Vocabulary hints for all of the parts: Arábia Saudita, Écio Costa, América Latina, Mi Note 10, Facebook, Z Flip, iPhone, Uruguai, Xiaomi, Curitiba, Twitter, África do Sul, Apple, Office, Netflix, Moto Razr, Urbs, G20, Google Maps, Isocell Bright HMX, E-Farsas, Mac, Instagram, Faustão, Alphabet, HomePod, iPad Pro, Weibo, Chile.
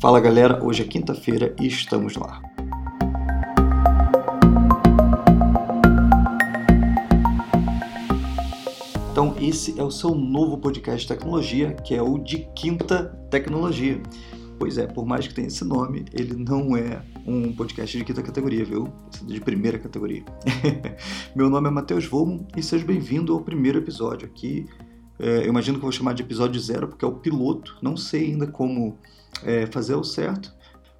Fala galera, hoje é quinta-feira e estamos no ar. Então esse é o seu novo podcast de tecnologia, que é o de Quinta Tecnologia. Pois é, por mais que tenha esse nome, ele não é um podcast de quinta categoria, viu? De primeira categoria. Meu nome é Matheus Wollmann e seja bem-vindo ao primeiro episódio aqui. Eu imagino que eu vou chamar de episódio 0, porque é o piloto. Não sei ainda como fazer ao certo.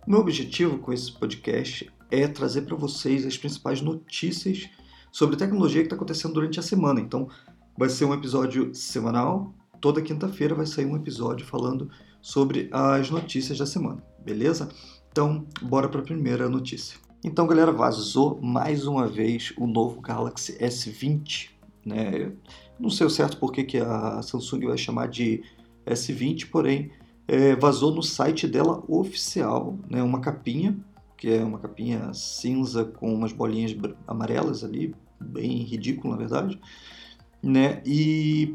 O meu objetivo com esse podcast é trazer para vocês as principais notícias sobre tecnologia que está acontecendo durante a semana. Então, vai ser um episódio semanal. Toda quinta-feira vai sair um episódio falando sobre as notícias da semana, beleza? Então, bora para a primeira notícia. Então, galera, vazou mais uma vez o novo Galaxy S20, né? Não sei o certo por que a Samsung vai chamar de S20, porém, vazou no site dela oficial, né? Uma capinha, que é uma capinha cinza com umas bolinhas amarelas ali, bem ridículo, na verdade, né? E...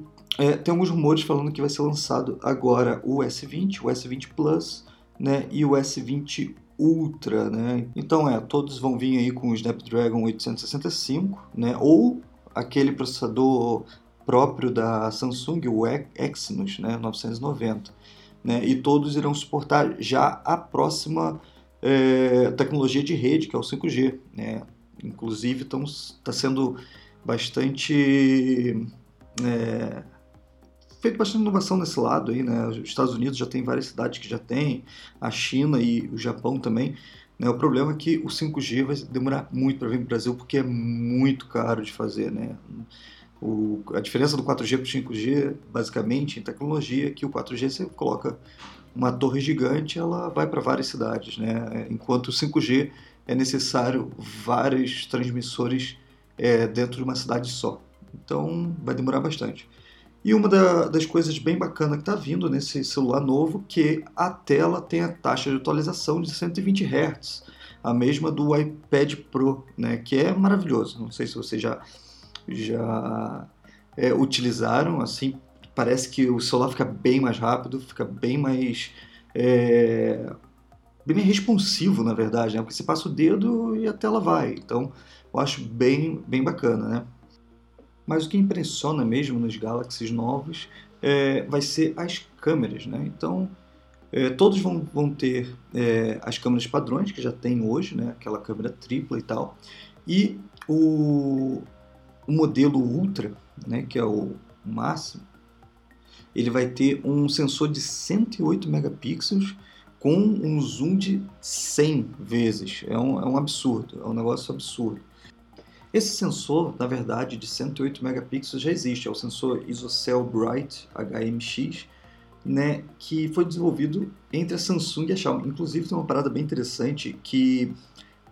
tem alguns rumores falando que vai ser lançado agora o S20, o S20 Plus, né, e o S20 Ultra, né? Então todos vão vir aí com o Snapdragon 865, né, ou aquele processador próprio da Samsung, o Exynos, né, 990, né, e todos irão suportar já a próxima tecnologia de rede, que é o 5G, né? Inclusive está sendo bastante... feito bastante inovação nesse lado aí, né? Os Estados Unidos já tem várias cidades que já tem, a China e o Japão também, né? O problema é que o 5G vai demorar muito para vir para o Brasil porque é muito caro de fazer, né? A diferença do 4G para o 5G, basicamente, em tecnologia, é que o 4G você coloca uma torre gigante, ela vai para várias cidades, né? Enquanto o 5G é necessário vários transmissores dentro de uma cidade só, então vai demorar bastante. E uma das coisas bem bacanas que está vindo nesse celular novo, que a tela tem a taxa de atualização de 120 Hz, a mesma do iPad Pro, né, que é maravilhoso. Não sei se vocês já utilizaram, assim, parece que o celular fica bem mais rápido, fica bem mais... bem responsivo, na verdade, né, porque você passa o dedo e a tela vai. Então, eu acho bem, bem bacana, né? Mas o que impressiona mesmo nos Galaxies novos vai ser as câmeras, né? Então, todos vão ter as câmeras padrões que já tem hoje, né? Aquela câmera tripla e tal. E o modelo Ultra, né? Que é o máximo, ele vai ter um sensor de 108 megapixels com um zoom de 100 vezes. É um absurdo, é um negócio absurdo. Esse sensor, na verdade, de 108 megapixels já existe, é o sensor Isocell Bright HMX, né, que foi desenvolvido entre a Samsung e a Xiaomi. Inclusive tem uma parada bem interessante que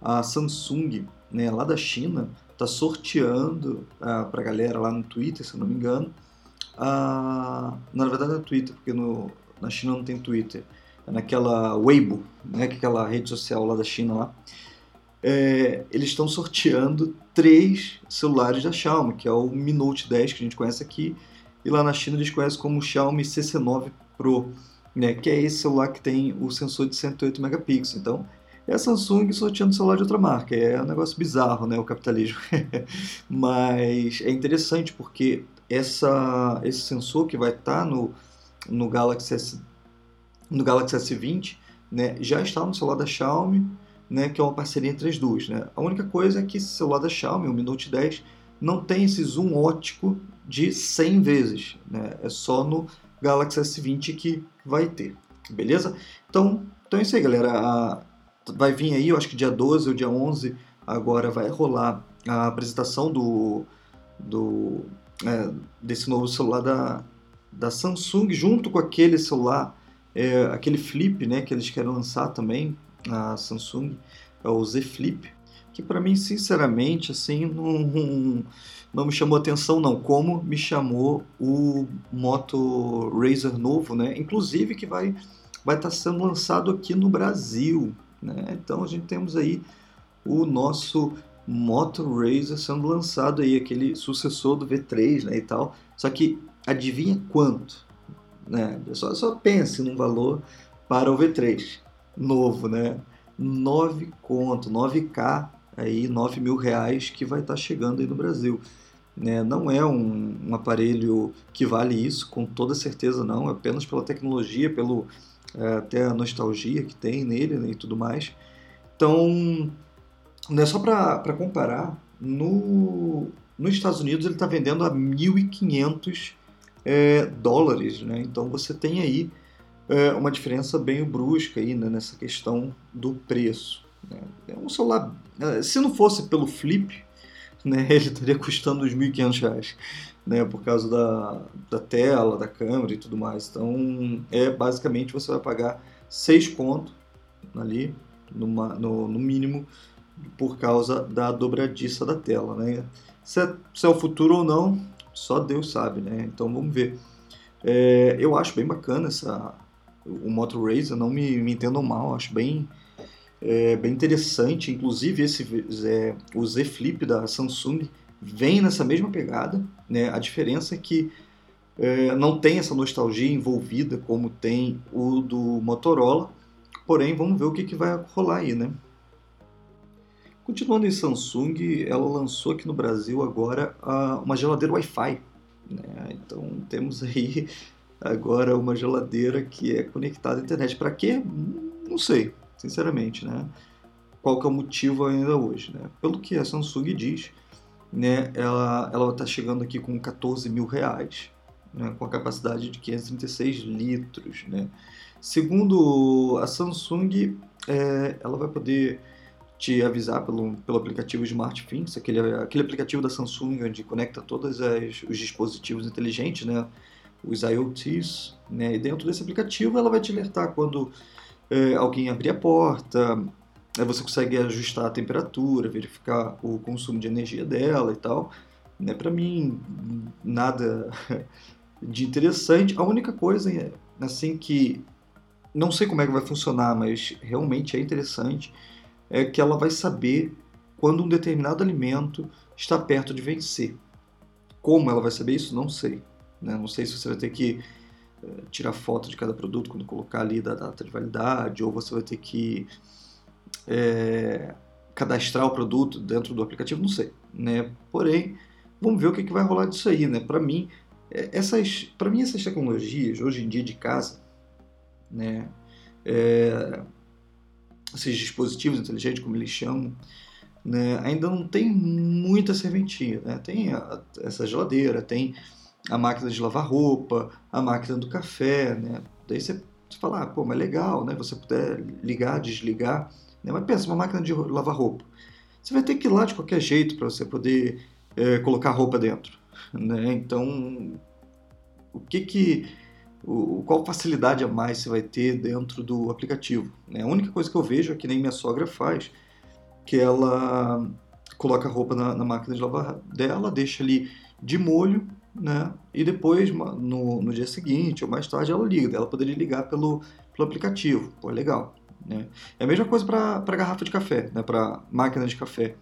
a Samsung, né, lá da China, está sorteando para a galera lá no Twitter, se eu não me engano, na verdade é no Twitter, porque na China não tem Twitter, é naquela Weibo, né, que é aquela rede social lá da China lá. Eles estão sorteando 3 celulares da Xiaomi, que é o Mi Note 10, que a gente conhece aqui, e lá na China eles conhecem como Xiaomi CC9 Pro, né, que é esse celular que tem o sensor de 108 megapixels. Então, é a Samsung sorteando celular de outra marca, é um negócio bizarro, né, o capitalismo. Mas é interessante porque esse sensor que vai estar no Galaxy S20, né, já está no celular da Xiaomi, né, que é uma parceria entre as duas, né? A única coisa é que esse celular da Xiaomi, o Mi Note 10, não tem esse zoom óptico de 100 vezes, né? É só no Galaxy S20 que vai ter, beleza? Então é isso aí, galera. Vai vir aí, eu acho que dia 12 ou dia 11, agora vai rolar a apresentação desse novo celular da Samsung, junto com aquele celular, aquele Flip, né, que eles querem lançar também, a Samsung, é o Z Flip, que para mim, sinceramente, assim, não me chamou atenção não, como me chamou o Moto Razr novo, né? Inclusive que vai estar sendo lançado aqui no Brasil, né? Então a gente temos aí o nosso Moto Razr sendo lançado aí, aquele sucessor do V3, né, e tal. Só que adivinha quanto, né? Só pense num valor para o V3. novo, né? 9 conto, 9K, aí 9 mil reais que vai estar chegando aí no Brasil. Né? Não é um aparelho que vale isso, com toda certeza não, apenas pela tecnologia, pelo até a nostalgia que tem nele, né, e tudo mais. Então, né, só para comparar, nos Estados Unidos ele está vendendo a $1.500, né? Então você tem aí uma diferença bem brusca aí, né, nessa questão do preço. Né? É um celular, se não fosse pelo Flip, né, ele estaria custando os R$1.500, né, por causa da tela, da câmera e tudo mais. Então, basicamente você vai pagar 6 conto ali, no mínimo, por causa da dobradiça da tela. Né? Se é o futuro ou não, só Deus sabe, né? Então vamos ver. Eu acho bem bacana o Moto Razr, não me entendam mal, acho bem interessante. Inclusive o Z Flip da Samsung vem nessa mesma pegada, né? A diferença é que não tem essa nostalgia envolvida como tem o do Motorola, porém vamos ver o que vai rolar aí, né? Continuando em Samsung, ela lançou aqui no Brasil agora uma geladeira Wi-Fi, né? Então temos aí agora uma geladeira que é conectada à internet. Para quê? Não sei, sinceramente, né? Qual que é o motivo ainda hoje, né? Pelo que a Samsung diz, né, ela está chegando aqui com R$14 mil, né, com a capacidade de 536 litros, né? Segundo a Samsung, ela vai poder te avisar pelo aplicativo SmartThings, aquele aplicativo da Samsung onde conecta todos os dispositivos inteligentes, né, os IoTs, né, e dentro desse aplicativo ela vai te alertar quando alguém abrir a porta. Aí você consegue ajustar a temperatura, verificar o consumo de energia dela e tal. Né? Para mim, nada de interessante. A única coisa, assim, que não sei como é que vai funcionar, mas realmente é interessante, é que ela vai saber quando um determinado alimento está perto de vencer. Como ela vai saber isso? Não sei. Né? Não sei se você vai ter que tirar foto de cada produto quando colocar ali da data de validade, ou você vai ter que cadastrar o produto dentro do aplicativo, não sei, né? Porém, vamos ver o que vai rolar disso aí, né? Para mim essas tecnologias hoje em dia de casa, né? Esses dispositivos inteligentes, como eles chamam, né, ainda não tem muita serventia, né? Tem essa geladeira, tem a máquina de lavar roupa, a máquina do café, né? Daí você fala, pô, mas é legal, né? Você puder ligar, desligar, né? Mas pensa, uma máquina de lavar roupa, você vai ter que ir lá de qualquer jeito para você poder colocar roupa dentro, né? Então, qual facilidade a mais você vai ter dentro do aplicativo, né? A única coisa que eu vejo é que nem minha sogra faz, que ela coloca a roupa na máquina de lavar dela, deixa ali de molho, né? E depois, no dia seguinte ou mais tarde, ela liga. Ela poderia ligar pelo aplicativo. Pô, legal, né? É a mesma coisa para garrafa de café, né? Para máquina de café,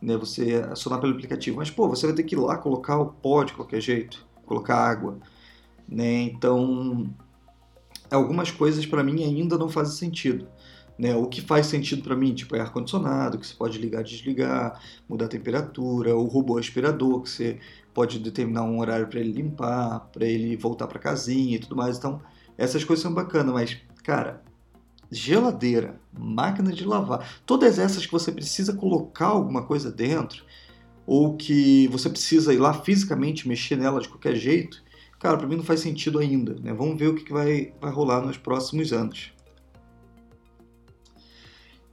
né? Você acionar pelo aplicativo. Mas, pô, você vai ter que ir lá colocar o pó de qualquer jeito, colocar água, né? Então, algumas coisas para mim ainda não fazem sentido, né? O que faz sentido para mim, tipo, é ar-condicionado, que você pode ligar, desligar, mudar a temperatura, o robô aspirador, que você pode determinar um horário para ele limpar, para ele voltar para casinha e tudo mais. Então, essas coisas são bacanas, mas, cara, geladeira, máquina de lavar, todas essas que você precisa colocar alguma coisa dentro, ou que você precisa ir lá fisicamente mexer nela de qualquer jeito, cara, para mim não faz sentido ainda, né? Vamos ver o que vai rolar nos próximos anos.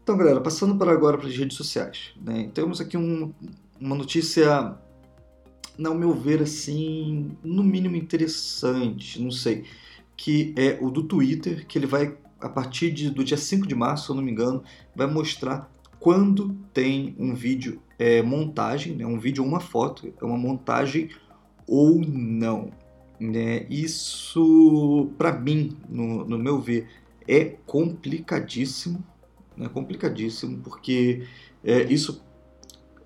Então, galera, passando para agora para as redes sociais, né? Temos aqui uma notícia, ao meu ver, assim, no mínimo interessante, não sei, que é o do Twitter, que ele vai, a partir do dia 5 de março, se eu não me engano, vai mostrar quando tem um vídeo montagem, né, um vídeo ou uma foto, é uma montagem ou não, né? Isso, para mim, no meu ver, é complicadíssimo, né? Complicadíssimo, porque isso,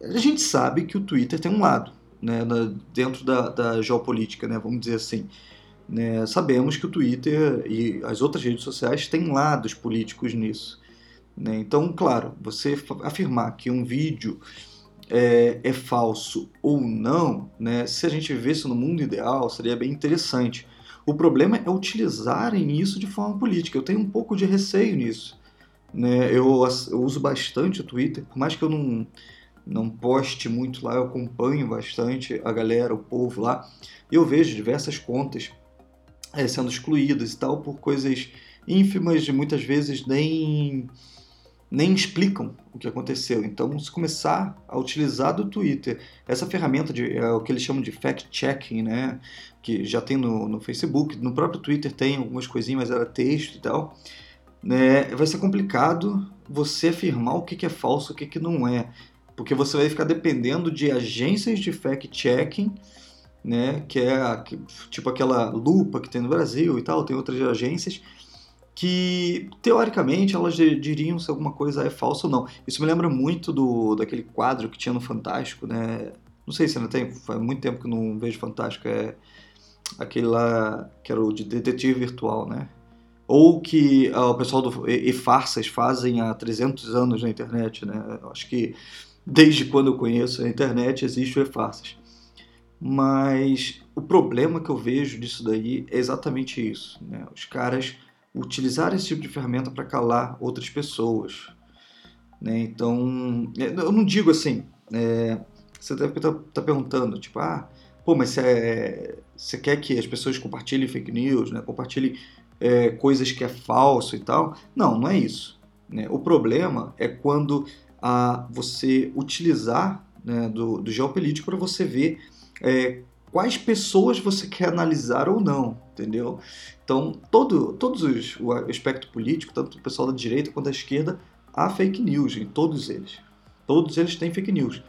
a gente sabe que o Twitter tem um lado, né, dentro da geopolítica, né, vamos dizer assim, né, sabemos que o Twitter e as outras redes sociais têm lados políticos nisso, né? Então, claro, você afirmar que um vídeo é falso ou não, né, se a gente vivesse no mundo ideal, seria bem interessante. O problema é utilizarem isso de forma política. Eu tenho um pouco de receio nisso, né? Eu uso bastante o Twitter, por mais que eu não poste muito lá, eu acompanho bastante a galera, o povo lá, e eu vejo diversas contas sendo excluídas e tal, por coisas ínfimas, de muitas vezes nem explicam o que aconteceu. Então, se começar a utilizar do Twitter, essa ferramenta o que eles chamam de fact-checking, né, que já tem no Facebook, no próprio Twitter tem algumas coisinhas, mas era texto e tal, né, vai ser complicado você afirmar o que é falso, o que não é, porque você vai ficar dependendo de agências de fact-checking, né, que é tipo aquela lupa que tem no Brasil e tal, tem outras agências que, teoricamente, elas diriam se alguma coisa é falsa ou não. Isso me lembra muito daquele quadro que tinha no Fantástico, né, não sei se ainda tem, faz muito tempo que eu não vejo Fantástico, é aquele lá que era o de Detetive Virtual, né, ou que o pessoal do E-Farsas fazem há 300 anos na internet, né, acho que desde quando eu conheço a internet existe o E-Farsas. Mas o problema que eu vejo disso daí é exatamente isso, né? Os caras utilizarem esse tipo de ferramenta para calar outras pessoas, né? Então, eu não digo assim, você deve estar perguntando, tipo, mas você quer que as pessoas compartilhem fake news, né? Compartilhem coisas que é falso e tal? Não é isso, né? O problema é quando você utilizar, né, do geopolítico para você ver quais pessoas você quer analisar ou não, entendeu? Então, todo o espectro político, tanto o pessoal da direita quanto da esquerda, há fake news em todos eles. Todos eles têm fake news.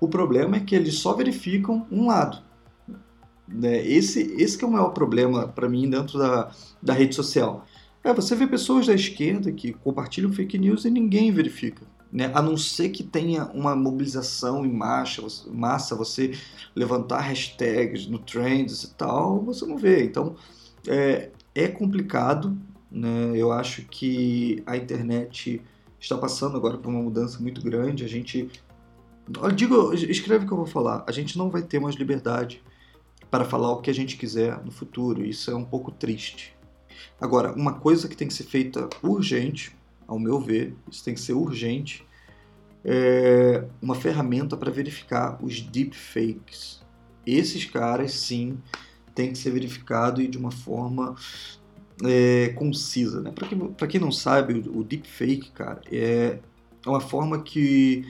O problema é que eles só verificam um lado, né? Esse que é o maior problema para mim dentro da rede social. Você vê pessoas da esquerda que compartilham fake news e ninguém verifica, né? A não ser que tenha uma mobilização em massa, você levantar hashtags no Trends e tal, você não vê. Então, é complicado, né? Eu acho que a internet está passando agora por uma mudança muito grande. Escreve o que eu vou falar. A gente não vai ter mais liberdade para falar o que a gente quiser no futuro. Isso é um pouco triste. Agora, uma coisa que tem que ser feita urgente, ao meu ver, isso tem que ser urgente, é uma ferramenta para verificar os deepfakes. Esses caras, sim, tem que ser verificado e de uma forma concisa, né? Para quem não sabe, o deepfake, cara, é uma forma que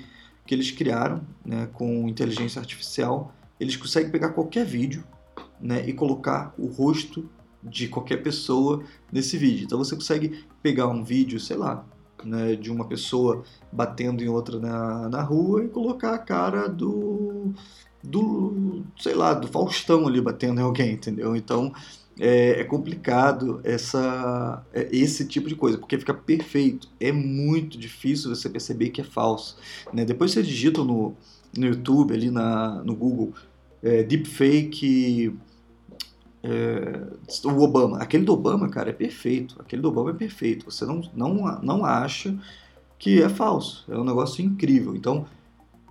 eles criaram, né, com inteligência artificial. Eles conseguem pegar qualquer vídeo, né, e colocar o rosto de qualquer pessoa nesse vídeo. Então você consegue pegar um vídeo, sei lá, né, de uma pessoa batendo em outra na rua e colocar a cara do Faustão ali batendo em alguém, entendeu? Então é complicado esse tipo de coisa, porque fica perfeito. É muito difícil você perceber que é falso, né? Depois você digita no YouTube, ali no Google, deepfake... o Obama, aquele do Obama, cara, é perfeito. Aquele do Obama é perfeito. Você não acha que é falso. É um negócio incrível. Então,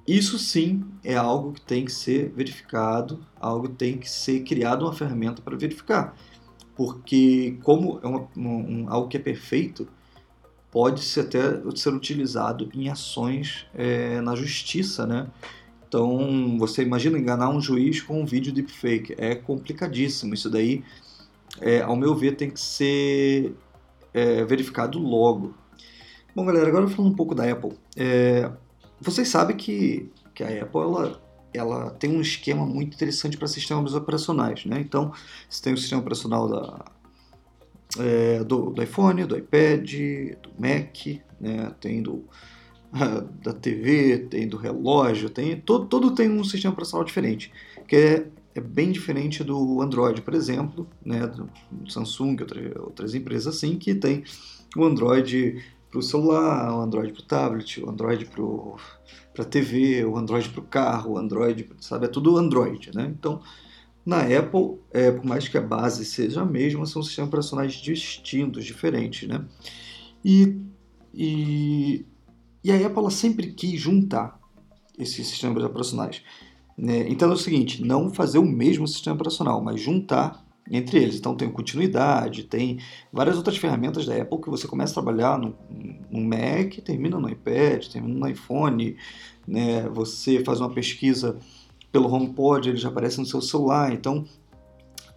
isso sim é algo que tem que ser verificado, algo que tem que ser criado uma ferramenta para verificar, porque como é algo que é perfeito, pode ser até ser utilizado em ações na justiça, né? Então, você imagina enganar um juiz com um vídeo deepfake. É complicadíssimo. Isso daí, ao meu ver, tem que ser verificado logo. Bom, galera, agora falando um pouco da Apple. Vocês sabem que a Apple ela tem um esquema muito interessante para sistemas operacionais, né? Então, você tem o sistema operacional do iPhone, do iPad, do Mac, né? Tem da TV, tem do relógio, tem todo tem um sistema operacional diferente, que é bem diferente do Android, por exemplo, né, do Samsung e outras empresas assim, que tem o Android para o celular, o Android para o tablet, o Android para a TV, o Android para o carro, o Android, sabe, é tudo Android, né? Então Na Apple, por mais que a base seja a mesma, são sistemas operacionais distintos, diferentes, né? E a Apple ela sempre quis juntar esses sistemas operacionais. Né? Então é o seguinte, não fazer o mesmo sistema operacional, mas juntar entre eles. Então tem continuidade, tem várias outras ferramentas da Apple que você começa a trabalhar no Mac, termina no iPad, termina no iPhone, né? Você faz uma pesquisa pelo HomePod, ele já aparece no seu celular, então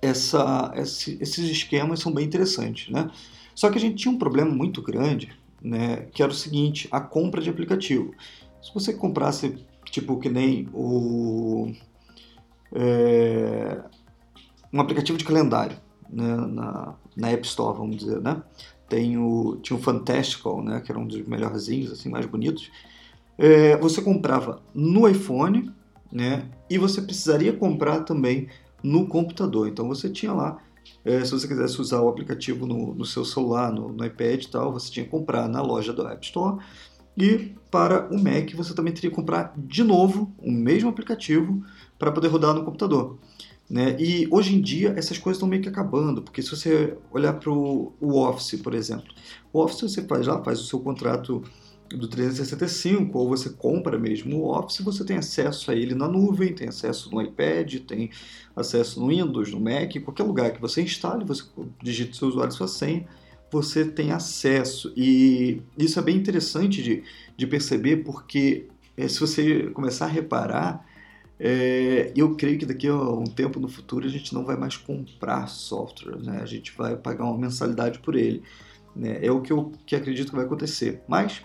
esses esquemas são bem interessantes, né? Só que a gente tinha um problema muito grande, né, que era o seguinte, a compra de aplicativo. Se você comprasse, tipo, que nem um aplicativo de calendário, né, na App Store, vamos dizer, né? Tinha o Fantástico, né, que era um dos melhorzinhos, assim, mais bonitos. Você comprava no iPhone, né? E você precisaria comprar também no computador. Então você tinha lá, se você quisesse usar o aplicativo no seu celular, no iPad e tal, você tinha que comprar na loja do App Store. E para o Mac você também teria que comprar de novo o mesmo aplicativo para poder rodar no computador, né? E hoje em dia essas coisas estão meio que acabando, porque se você olhar para o Office, por exemplo, o Office você faz o seu contrato do 365, ou você compra mesmo o Office, você tem acesso a ele na nuvem, tem acesso no iPad, tem acesso no Windows, no Mac, qualquer lugar que você instale, você digita o seu usuário e sua senha, você tem acesso. E isso é bem interessante de perceber, porque se você começar a reparar, eu creio que daqui a um tempo no futuro a gente não vai mais comprar software, né? A gente vai pagar uma mensalidade por ele, né? É o que eu acredito que vai acontecer, mas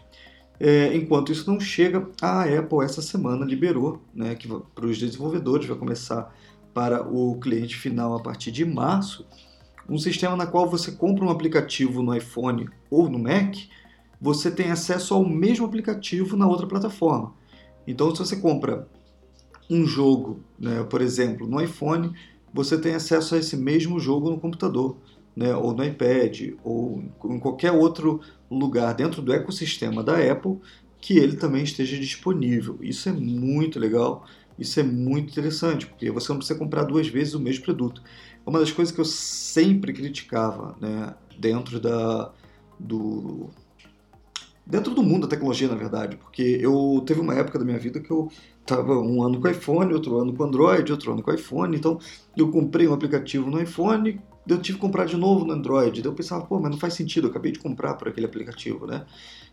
enquanto isso não chega, a Apple essa semana liberou, né, que para os desenvolvedores vai começar para o cliente final a partir de março, um sistema na qual você compra um aplicativo no iPhone ou no Mac, você tem acesso ao mesmo aplicativo na outra plataforma. Então se você compra um jogo, né, por exemplo, no iPhone, você tem acesso a esse mesmo jogo no computador, né, ou no iPad, ou em qualquer outro lugar dentro do ecossistema da Apple, que ele também esteja disponível. Isso é muito legal, isso é muito interessante, porque você não precisa comprar duas vezes o mesmo produto. É uma das coisas que eu sempre criticava, né, dentro do mundo da tecnologia, na verdade, porque eu teve uma época da minha vida que eu estava um ano com iPhone, outro ano com Android, outro ano com iPhone, então eu comprei um aplicativo no iPhone, eu tive que comprar de novo no Android, daí eu pensava, pô, mas não faz sentido, eu acabei de comprar por aquele aplicativo, né?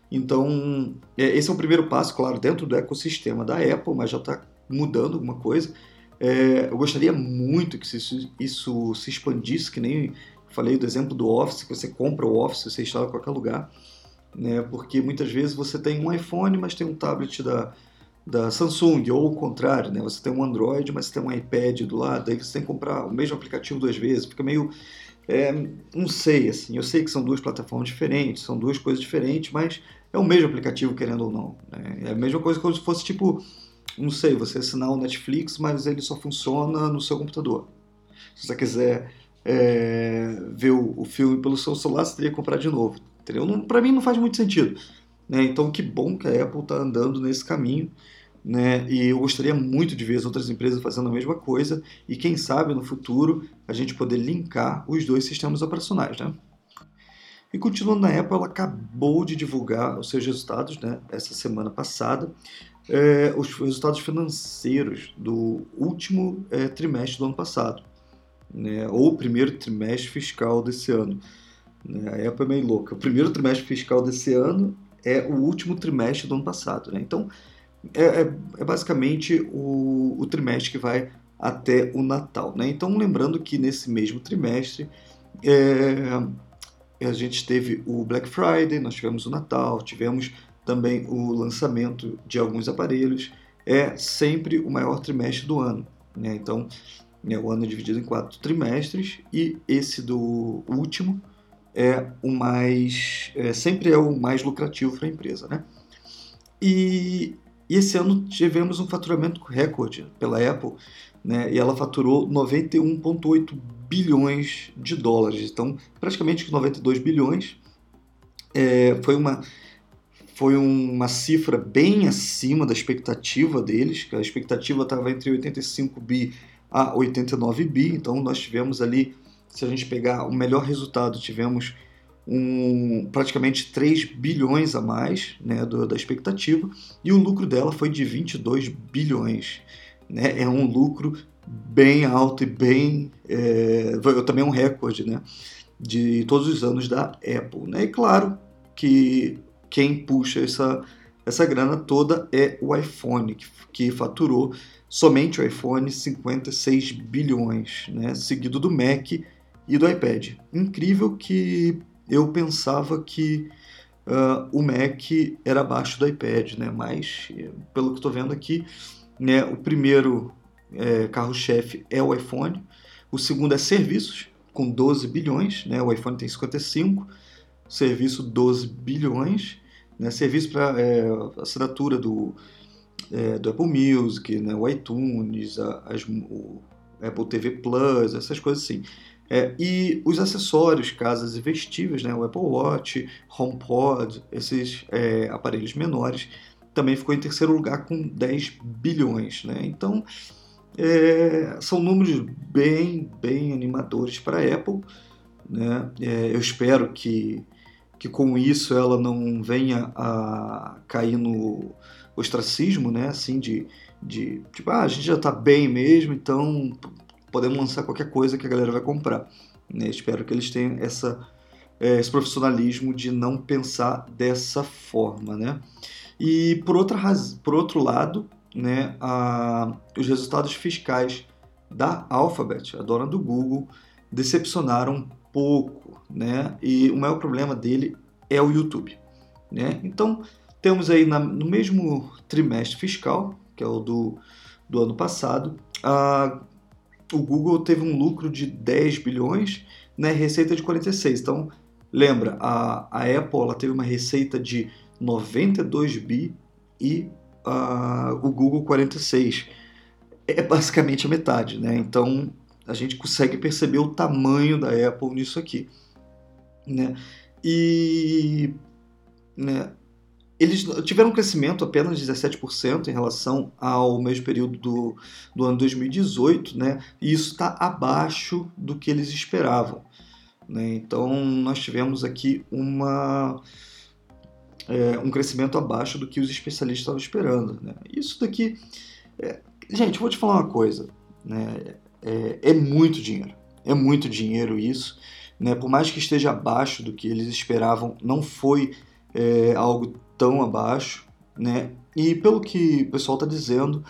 Então, esse é o primeiro passo, claro, dentro do ecossistema da Apple, mas já está mudando alguma coisa. Eu gostaria muito que isso se expandisse, que nem falei do exemplo do Office, que você compra o Office, você instala em qualquer lugar, né? Porque muitas vezes você tem um iPhone, mas tem um tablet da Samsung, ou o contrário, né? Você tem um Android, mas você tem um iPad do lado, aí você tem que comprar o mesmo aplicativo duas vezes, fica meio, não sei, assim, eu sei que são duas plataformas diferentes, são duas coisas diferentes, mas é o mesmo aplicativo, querendo ou não, né? É a mesma coisa como se fosse, tipo, não sei, você assinar o Netflix, mas ele só funciona no seu computador. Se você quiser ver o filme pelo seu celular, você teria que comprar de novo, entendeu? Para mim não faz muito sentido, né? Então que bom que a Apple está andando nesse caminho, né? E eu gostaria muito de ver as outras empresas fazendo a mesma coisa e quem sabe no futuro a gente poder linkar os dois sistemas operacionais, né? E continuando na Apple, ela acabou de divulgar os seus resultados, né, essa semana passada, os resultados financeiros do último trimestre do ano passado, né, ou primeiro trimestre fiscal desse ano. A Apple é meio louca. O primeiro trimestre fiscal desse ano é o último trimestre do ano passado, né? Então, é basicamente o trimestre que vai até o Natal, né? Então, lembrando que nesse mesmo trimestre, a gente teve o Black Friday, nós tivemos o Natal, tivemos também o lançamento de alguns aparelhos. É sempre o maior trimestre do ano, né? Então, o ano é dividido em 4 trimestres e esse do último é o mais, sempre é o mais lucrativo para a empresa, né? E esse ano tivemos um faturamento recorde pela Apple, né? E ela faturou 91,8 bilhões de dólares, então praticamente 92 bilhões. Foi uma cifra bem acima da expectativa deles, que a expectativa estava entre 85 bi a 89 bi. Então nós tivemos ali, se a gente pegar o melhor resultado, tivemos praticamente 3 bilhões a mais, né, da expectativa, e o lucro dela foi de 22 bilhões. Né? É um lucro bem alto e bem... também um recorde, né, de todos os anos da Apple. Né? E claro que quem puxa essa grana toda é o iPhone, que faturou somente o iPhone 56 bilhões, né? Seguido do Mac e do iPad. Incrível que eu pensava que o Mac era abaixo do iPad, né? Mas pelo que estou vendo aqui, né, o primeiro carro-chefe é o iPhone, o segundo é serviços, com 12 bilhões, né? O iPhone tem 55, serviço 12 bilhões, né? Serviço para assinatura do Apple Music, né? O iTunes, o Apple TV Plus, essas coisas assim. E os acessórios, casas e vestíveis, né? O Apple Watch, HomePod, esses aparelhos menores, também ficou em terceiro lugar com 10 bilhões. Né? Então, são números bem, bem animadores para a Apple. Né? Eu espero que com isso ela não venha a cair no ostracismo, né? Assim de tipo, a gente já está bem mesmo, então podemos lançar qualquer coisa que a galera vai comprar. Né? Espero que eles tenham esse profissionalismo de não pensar dessa forma. Né? E por outro lado, né, os resultados fiscais da Alphabet, a dona do Google, decepcionaram um pouco. Né? E o maior problema dele é o YouTube. Né? Então, temos aí no mesmo trimestre fiscal, que é o do ano passado, o Google teve um lucro de 10 bilhões, né, receita de 46. Então, lembra, a Apple ela teve uma receita de 92 bi e o Google 46. É basicamente a metade, né? Então, a gente consegue perceber o tamanho da Apple nisso aqui. Né? E né, eles tiveram um crescimento apenas de 17% em relação ao mesmo período do ano 2018, né? E isso está abaixo do que eles esperavam. Né? Então, nós tivemos aqui um crescimento abaixo do que os especialistas estavam esperando. Né? Isso daqui... gente, vou te falar uma coisa. Né? É muito dinheiro. É muito dinheiro isso. Né? Por mais que esteja abaixo do que eles esperavam, não foi algo tão abaixo, né? E pelo que o pessoal está dizendo,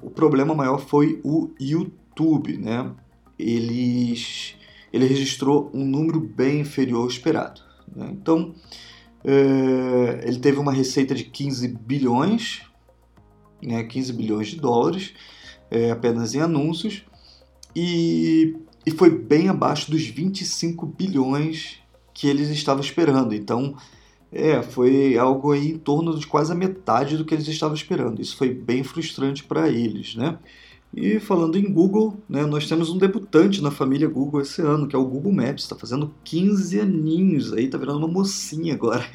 o problema maior foi o YouTube, né? Ele registrou um número bem inferior ao esperado, né? Então, ele teve uma receita de 15 bilhões, né? 15 bilhões de dólares, apenas em anúncios, e foi bem abaixo dos 25 bilhões que eles estavam esperando. Então, foi algo aí em torno de quase a metade do que eles estavam esperando. Isso foi bem frustrante para eles, né? E falando em Google, né, nós temos um debutante na família Google esse ano, que é o Google Maps. Está fazendo 15 aninhos aí, está virando uma mocinha agora.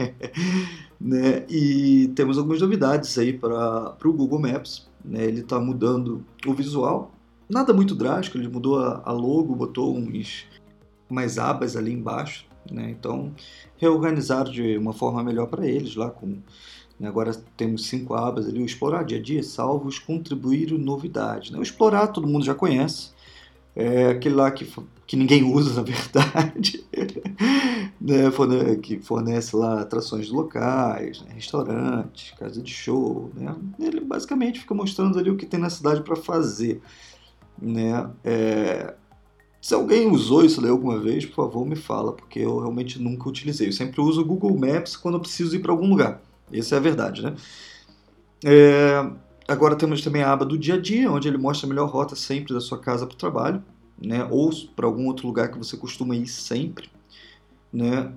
Né? E temos algumas novidades aí para o Google Maps. Né? Ele está mudando o visual, nada muito drástico. Ele mudou a logo, botou umas abas ali embaixo. Né? Então, reorganizar de uma forma melhor para eles lá agora temos 5 abas ali: o explorar, dia a dia, salvos, contribuir, novidade, né? O explorar todo mundo já conhece, aquele lá que ninguém usa na verdade, né? Que fornece lá atrações locais, né? Restaurantes, casa de show, né? Ele basicamente fica mostrando ali o que tem na cidade para fazer, né? Se alguém usou isso daí alguma vez, por favor, me fala, porque eu realmente nunca utilizei. Eu sempre uso o Google Maps quando eu preciso ir para algum lugar. Essa é a verdade, né? Agora temos também a aba do dia a dia, onde ele mostra a melhor rota sempre da sua casa para o trabalho, né? Ou para algum outro lugar que você costuma ir sempre. Né?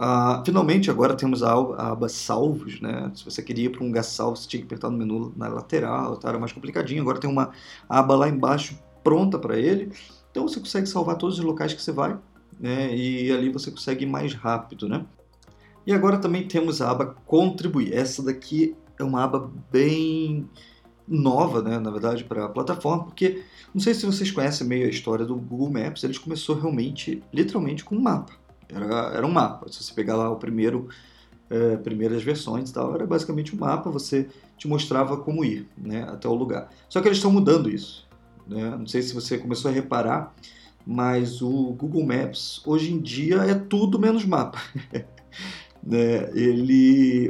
Finalmente, agora temos a aba salvos, né? Se você queria ir para um lugar salvo, você tinha que apertar no menu na lateral, tá? Era mais complicadinho. Agora tem uma aba lá embaixo pronta para ele. Então você consegue salvar todos os locais que você vai, né? E ali você consegue ir mais rápido, né? E agora também temos a aba Contribuir. Essa daqui é uma aba bem nova, né, na verdade, para a plataforma, porque, não sei se vocês conhecem meio a história do Google Maps, eles começou realmente, literalmente, com um mapa. Era um mapa, se você pegar lá o primeiras versões e tal, era basicamente um mapa, você te mostrava como ir, né, até o lugar. Só que eles estão mudando isso, né? Não sei se você começou a reparar, mas o Google Maps, hoje em dia, é tudo menos mapa. Né?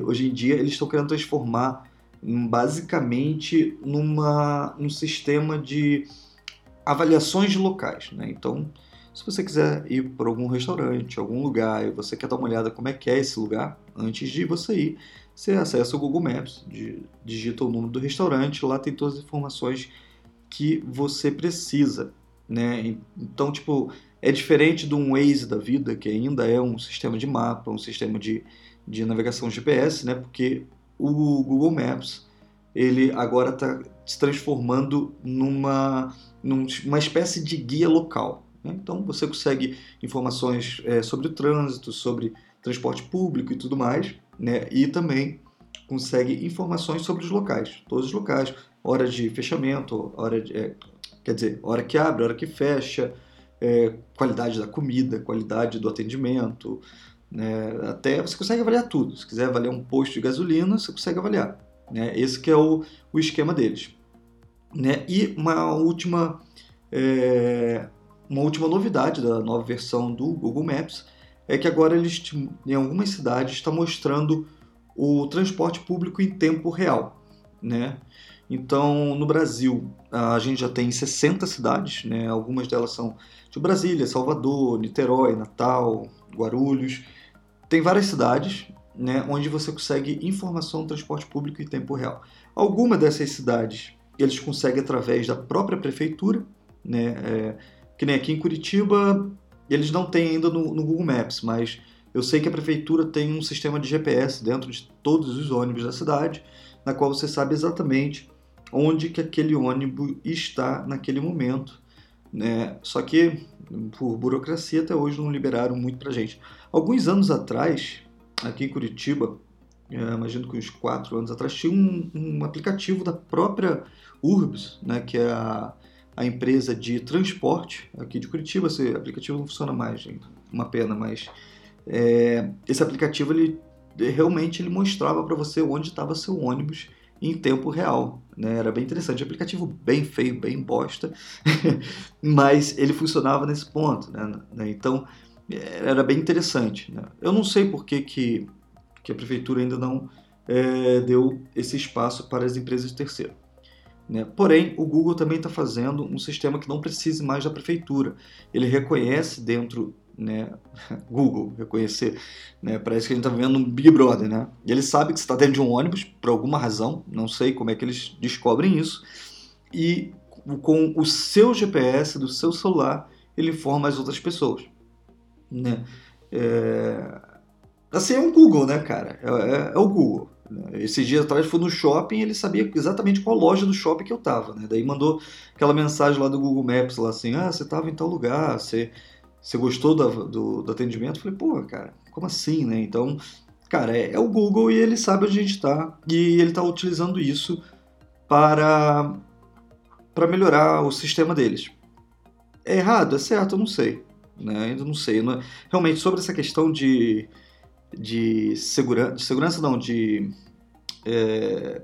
Hoje em dia, eles estão querendo transformar basicamente num sistema de avaliações de locais, né? Então, se você quiser ir para algum restaurante, algum lugar, e você quer dar uma olhada como é que é esse lugar, antes de você ir, você acessa o Google Maps, digita o número do restaurante, lá tem todas as informações que você precisa, né? Então, tipo, é diferente de um Waze da vida, que ainda é um sistema de mapa, um sistema de navegação GPS, né? Porque o Google Maps, ele agora está se transformando numa espécie de guia local, né? Então você consegue informações sobre o trânsito, sobre transporte público e tudo mais, né? E também consegue informações sobre os locais, todos os locais, hora de fechamento, hora que abre, hora que fecha, qualidade da comida, qualidade do atendimento, né? Até você consegue avaliar tudo. Se quiser avaliar um posto de gasolina, você consegue avaliar, né? Esse que é o esquema deles, né? E uma última novidade da nova versão do Google Maps é que agora eles, em algumas cidades, está mostrando o transporte público em tempo real, né? Então, no Brasil, a gente já tem 60 cidades, né? Algumas delas são de Brasília, Salvador, Niterói, Natal, Guarulhos. Tem várias cidades, né, onde você consegue informação do transporte público em tempo real. Algumas dessas cidades eles conseguem através da própria prefeitura, né, que nem aqui em Curitiba, eles não têm ainda no Google Maps, mas eu sei que a prefeitura tem um sistema de GPS dentro de todos os ônibus da cidade, na qual você sabe exatamente onde que aquele ônibus está naquele momento, né? Só que, por burocracia, até hoje não liberaram muito pra gente. Alguns anos atrás, aqui em Curitiba, imagino que uns 4 anos atrás, tinha um aplicativo da própria Urbs, né, que é a empresa de transporte aqui de Curitiba. Esse aplicativo não funciona mais, gente, uma pena, mas esse aplicativo ele realmente mostrava para você onde estava seu ônibus em tempo real, né? Era bem interessante, um aplicativo bem feio, bem bosta, mas ele funcionava nesse ponto, né? Então era bem interessante, né? Eu não sei por que a prefeitura ainda não deu esse espaço para as empresas de terceiro, né? Porém, o Google também está fazendo um sistema que não precise mais da prefeitura. Ele reconhece dentro, né, Google reconhecer, né, parece que a gente está vendo um Big Brother, né? E ele sabe que você está dentro de um ônibus por alguma razão, não sei como é que eles descobrem isso, e com o seu GPS do seu celular ele informa as outras pessoas, né? Assim, é um Google, né, cara? É o Google. Esses dias atrás fui no shopping, ele sabia exatamente qual loja do shopping que eu estava, né? Daí mandou aquela mensagem lá do Google Maps lá assim: ah, você estava em tal lugar, você gostou do atendimento? Eu falei, pô, cara, como assim, né? Então, cara, é o Google e ele sabe onde a gente está, e ele está utilizando isso para melhorar o sistema deles. É errado? É certo? Eu não sei, né? Ainda não sei. Não é... Realmente, sobre essa questão de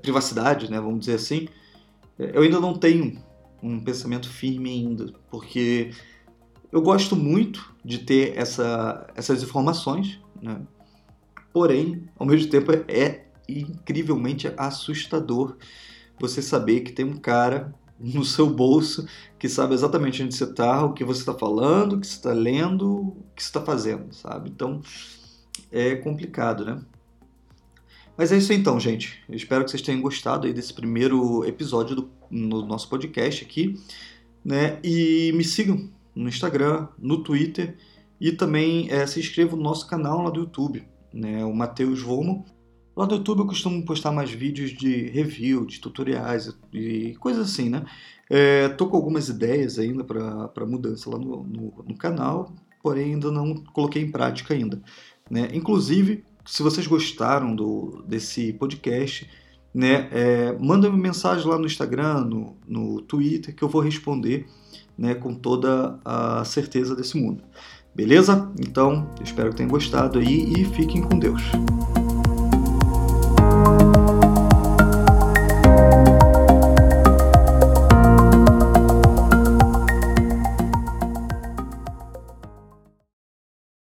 privacidade, né? Vamos dizer assim, eu ainda não tenho um pensamento firme ainda, porque... eu gosto muito de ter essas informações, né? Porém, ao mesmo tempo, é incrivelmente assustador você saber que tem um cara no seu bolso que sabe exatamente onde você está, o que você está falando, o que você está lendo, o que você está fazendo, sabe? Então, é complicado, né? Mas é isso então, gente. Eu espero que vocês tenham gostado aí desse primeiro episódio no nosso podcast aqui, né? E me sigam no Instagram, no Twitter, e também se inscreva no nosso canal lá do YouTube, né, o Matheus Wollmann. Lá do YouTube eu costumo postar mais vídeos de review, de tutoriais e coisas assim, né? Tô com algumas ideias ainda para mudança lá no canal, porém ainda não coloquei em prática ainda, né? Inclusive, se vocês gostaram desse podcast, né? Manda uma mensagem lá no Instagram, no Twitter, que eu vou responder, né, com toda a certeza desse mundo. Beleza? Então, eu espero que tenham gostado aí e fiquem com Deus.